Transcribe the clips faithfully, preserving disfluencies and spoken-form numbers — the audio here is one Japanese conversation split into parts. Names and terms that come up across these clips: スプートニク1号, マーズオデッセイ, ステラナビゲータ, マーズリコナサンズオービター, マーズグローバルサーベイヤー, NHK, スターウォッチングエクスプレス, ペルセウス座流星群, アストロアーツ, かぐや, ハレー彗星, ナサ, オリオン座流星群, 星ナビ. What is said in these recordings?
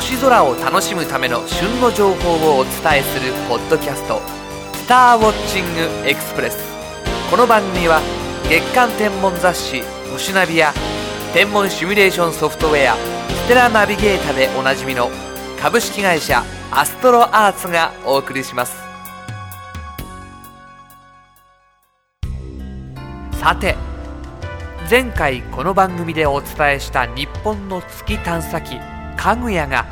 星空を楽しむための旬の情報をお伝えするポッドキャスト、スターウォッチングエクスプレス。この番組は月間天文雑誌星ナビや天文シミュレーションソフトウェアステラナビゲータでおなじみの株式会社アストロアーツがお送りします。さて、前回この番組でお伝えした日本の月探査機かぐやが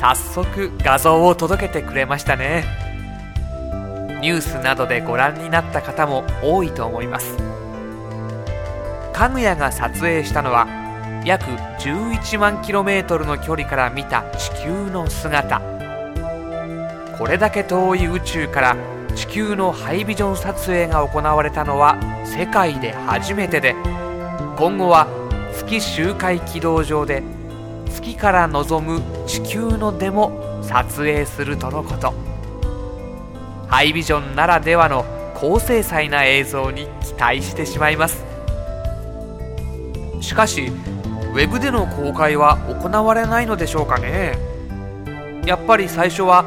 早速画像を届けてくれましたね。ニュースなどでご覧になった方も多いと思います。かぐやが撮影したのは約じゅういちまんキロメートルの距離から見た地球の姿。これだけ遠い宇宙から地球のハイビジョン撮影が行われたのは世界で初めてで、今後は月周回軌道上で月から望む地球の出も撮影するとのこと。ハイビジョンならではの高精細な映像に期待してしまいます。しかし、ウェブでの公開は行われないのでしょうかね。やっぱり最初は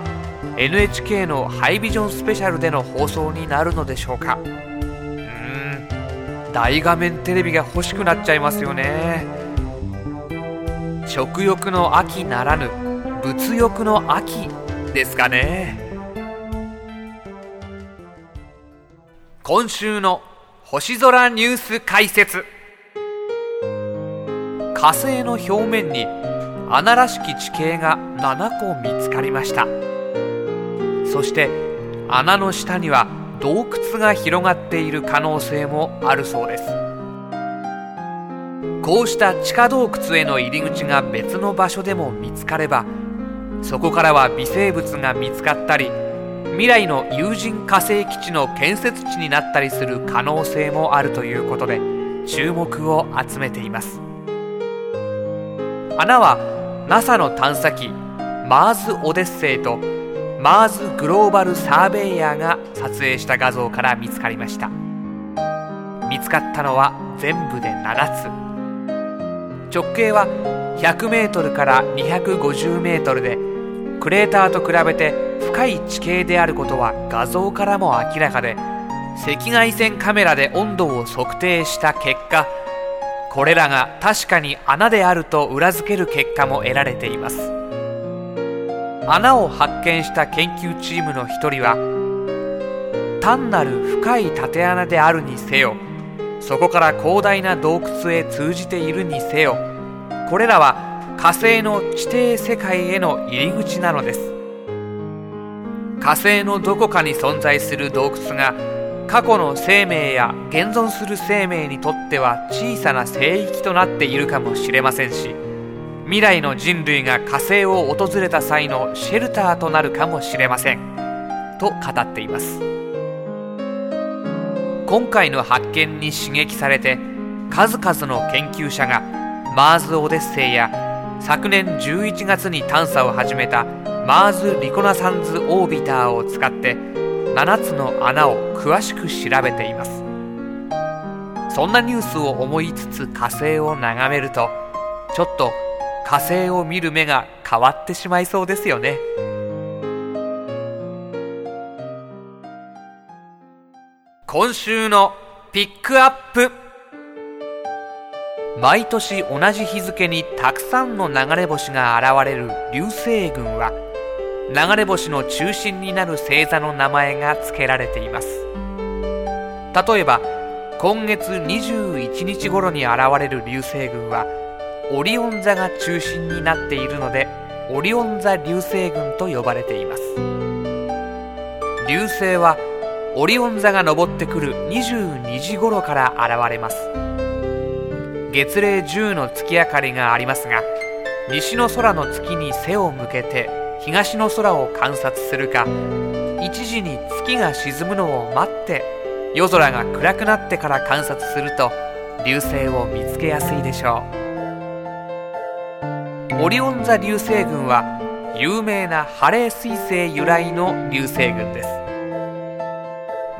エヌエイチケー のハイビジョンスペシャルでの放送になるのでしょうか。うーん、大画面テレビが欲しくなっちゃいますよね。食欲の秋ならぬ物欲の秋ですかね。今週の星空ニュース解説。火星の表面に穴らしき地形がななこ見つかりました。そして穴の下には洞窟が広がっている可能性もあるそうです。こうした地下洞窟への入り口が別の場所でも見つかれば、そこからは微生物が見つかったり、未来の有人火星基地の建設地になったりする可能性もあるということで、注目を集めています。穴は ナサ の探査機マーズオデッセイとマーズグローバルサーベイヤーが撮影した画像から見つかりました。見つかったのは全部でななつ。直径はひゃくメートルからにひゃくごじゅうメートルで、クレーターと比べて深い地形であることは画像からも明らかで、赤外線カメラで温度を測定した結果、これらが確かに穴であると裏付ける結果も得られています。穴を発見した研究チームの一人は、単なる深い縦穴であるにせよ、そこから広大な洞窟へ通じているにせよ、これらは火星の地底世界への入り口なのです。火星のどこかに存在する洞窟が過去の生命や現存する生命にとっては小さな聖域となっているかもしれませんし、未来の人類が火星を訪れた際のシェルターとなるかもしれませんと語っています。今回の発見に刺激されて、数々の研究者がマーズオデッセイや昨年じゅういちがつに探査を始めたマーズリコナサンズオービターを使ってななつの穴を詳しく調べています。そんなニュースを思いつつ火星を眺めると、ちょっと火星を見る目が変わってしまいそうですよね。今週のピックアップ。毎年同じ日付にたくさんの流れ星が現れる流星群は、流れ星の中心になる星座の名前が付けられています。例えば、今月にじゅういちにち頃に現れる流星群はオリオン座が中心になっているので、オリオン座流星群と呼ばれています。流星はオリオン座が昇ってくるにじゅうにじ頃から現れます。月齢じゅうの月明かりがありますが、西の空の月に背を向けて東の空を観察するか、一時に月が沈むのを待って夜空が暗くなってから観察すると流星を見つけやすいでしょう。オリオン座流星群は有名なハレー彗星由来の流星群です。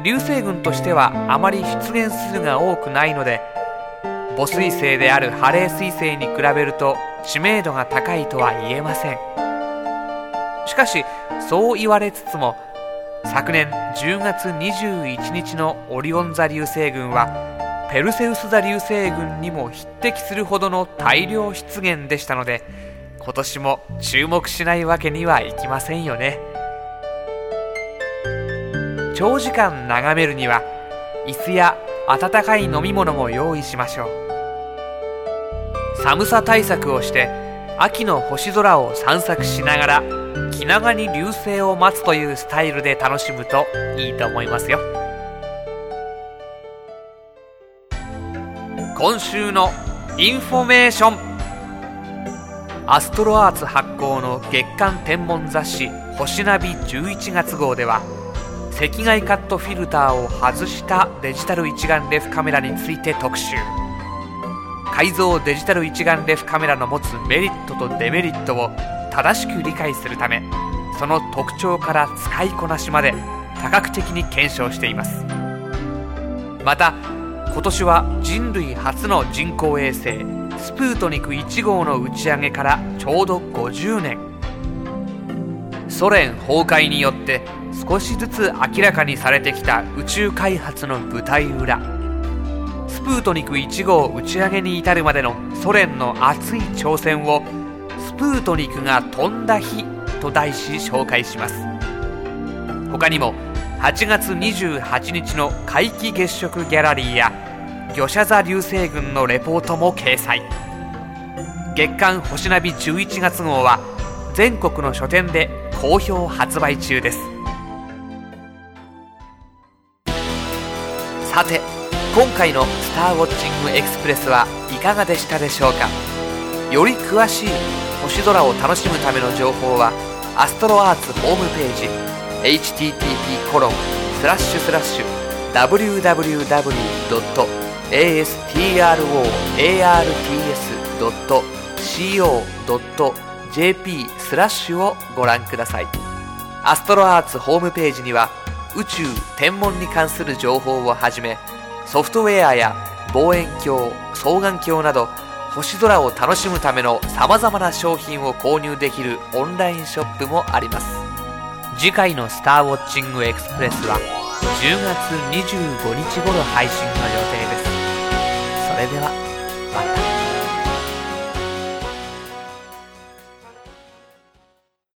流星群としてはあまり出現数が多くないので、母彗星であるハレー彗星に比べると知名度が高いとは言えません。しかしそう言われつつも、昨年じゅうがつにじゅういちにちのオリオン座流星群はペルセウス座流星群にも匹敵するほどの大量出現でしたので、今年も注目しないわけにはいきませんよね。長時間眺めるには椅子や温かい飲み物も用意しましょう。寒さ対策をして秋の星空を散策しながら気長に流星を待つというスタイルで楽しむといいと思いますよ。今週のインフォメーション、アストロアーツ発行の月間天文雑誌星ナビじゅういちがつごうでは、赤外カットフィルターを外したデジタル一眼レフカメラについて特集。改造デジタル一眼レフカメラの持つメリットとデメリットを正しく理解するため、その特徴から使いこなしまで多角的に検証しています。また今年は人類初の人工衛星スプートニクいちごうの打ち上げからちょうどごじゅうねん、ソ連崩壊によって少しずつ明らかにされてきた宇宙開発の舞台裏、スプートニクいちごう打ち上げに至るまでのソ連の熱い挑戦を、スプートニクが飛んだ日と題し紹介します。他にもはちがつにじゅうはちにちの皆既月食ギャラリーや魚舎座流星群のレポートも掲載。月刊星ナビじゅういちがつごうは全国の書店で好評発売中です。さて、今回のスターウォッチングエクスプレスはいかがでしたでしょうか。より詳しい星空を楽しむための情報はアストロアーツホームページ エイチティーティーピーコロンスラッシュスラッシュダブリューダブリューダブリュードットエーエスティーアールオーアールティーエスドットシーオードットジェーピー スラッシュをご覧ください。アストロアーツホームページには宇宙・天文に関する情報をはじめ、ソフトウェアや望遠鏡、双眼鏡など星空を楽しむためのさまざまな商品を購入できるオンラインショップもあります。次回のスターウォッチングエクスプレスはじゅうがつにじゅうごにち頃配信の予定です。それでは。